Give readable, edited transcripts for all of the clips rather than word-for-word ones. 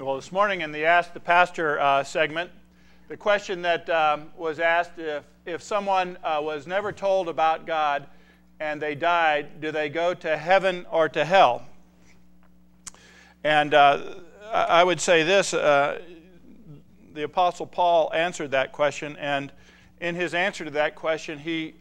Well, this morning in the Ask the Pastor segment, the question that was asked, if someone was never told about God and they died, do they go to heaven or to hell? And I would say this, the Apostle Paul answered that question, and in his answer to that question, he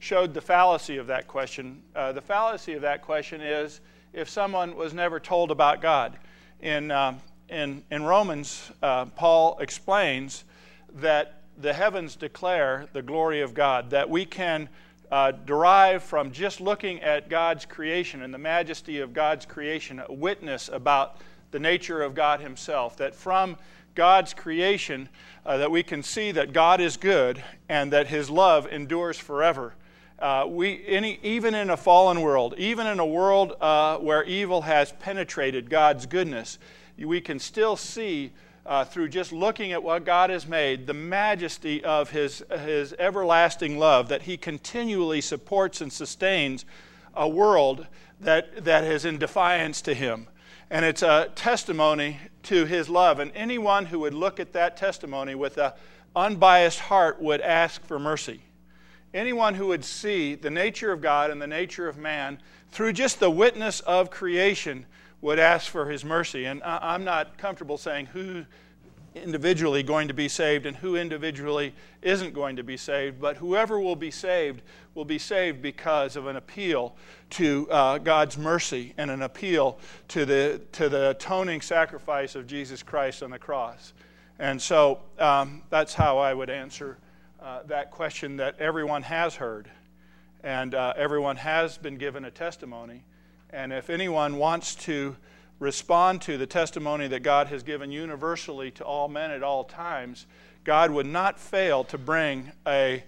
showed the fallacy of that question. The fallacy of that question is if someone was never told about God. In Romans, Paul explains that the heavens declare the glory of God, that we can derive from just looking at God's creation and the majesty of God's creation a witness about the nature of God himself, that from God's creation that we can see that God is good and that his love endures forever. Even in a fallen world, even in a world where evil has penetrated God's goodness, we can still see through just looking at what God has made, the majesty of his everlasting love, that he continually supports and sustains a world that is in defiance to him. And it's a testimony to his love. And anyone who would look at that testimony with an unbiased heart would ask for mercy. Anyone who would see the nature of God and the nature of man through just the witness of creation would ask for his mercy. And I'm not comfortable saying who individually going to be saved and who individually isn't going to be saved, but whoever will be saved because of an appeal to God's mercy and an appeal to the atoning sacrifice of Jesus Christ on the cross. And so that's how I would answer that question that everyone has heard, and everyone has been given a testimony. And if anyone wants to respond to the testimony that God has given universally to all men at all times, God would not fail to bring a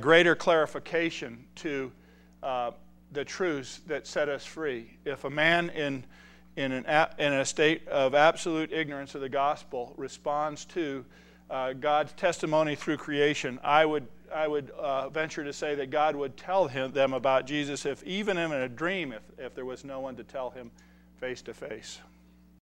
greater clarification to the truths that set us free. If a man in a state of absolute ignorance of the gospel responds to God's testimony through creation, I would venture to say that God would tell them about Jesus, if even in a dream, if there was no one to tell him face to face.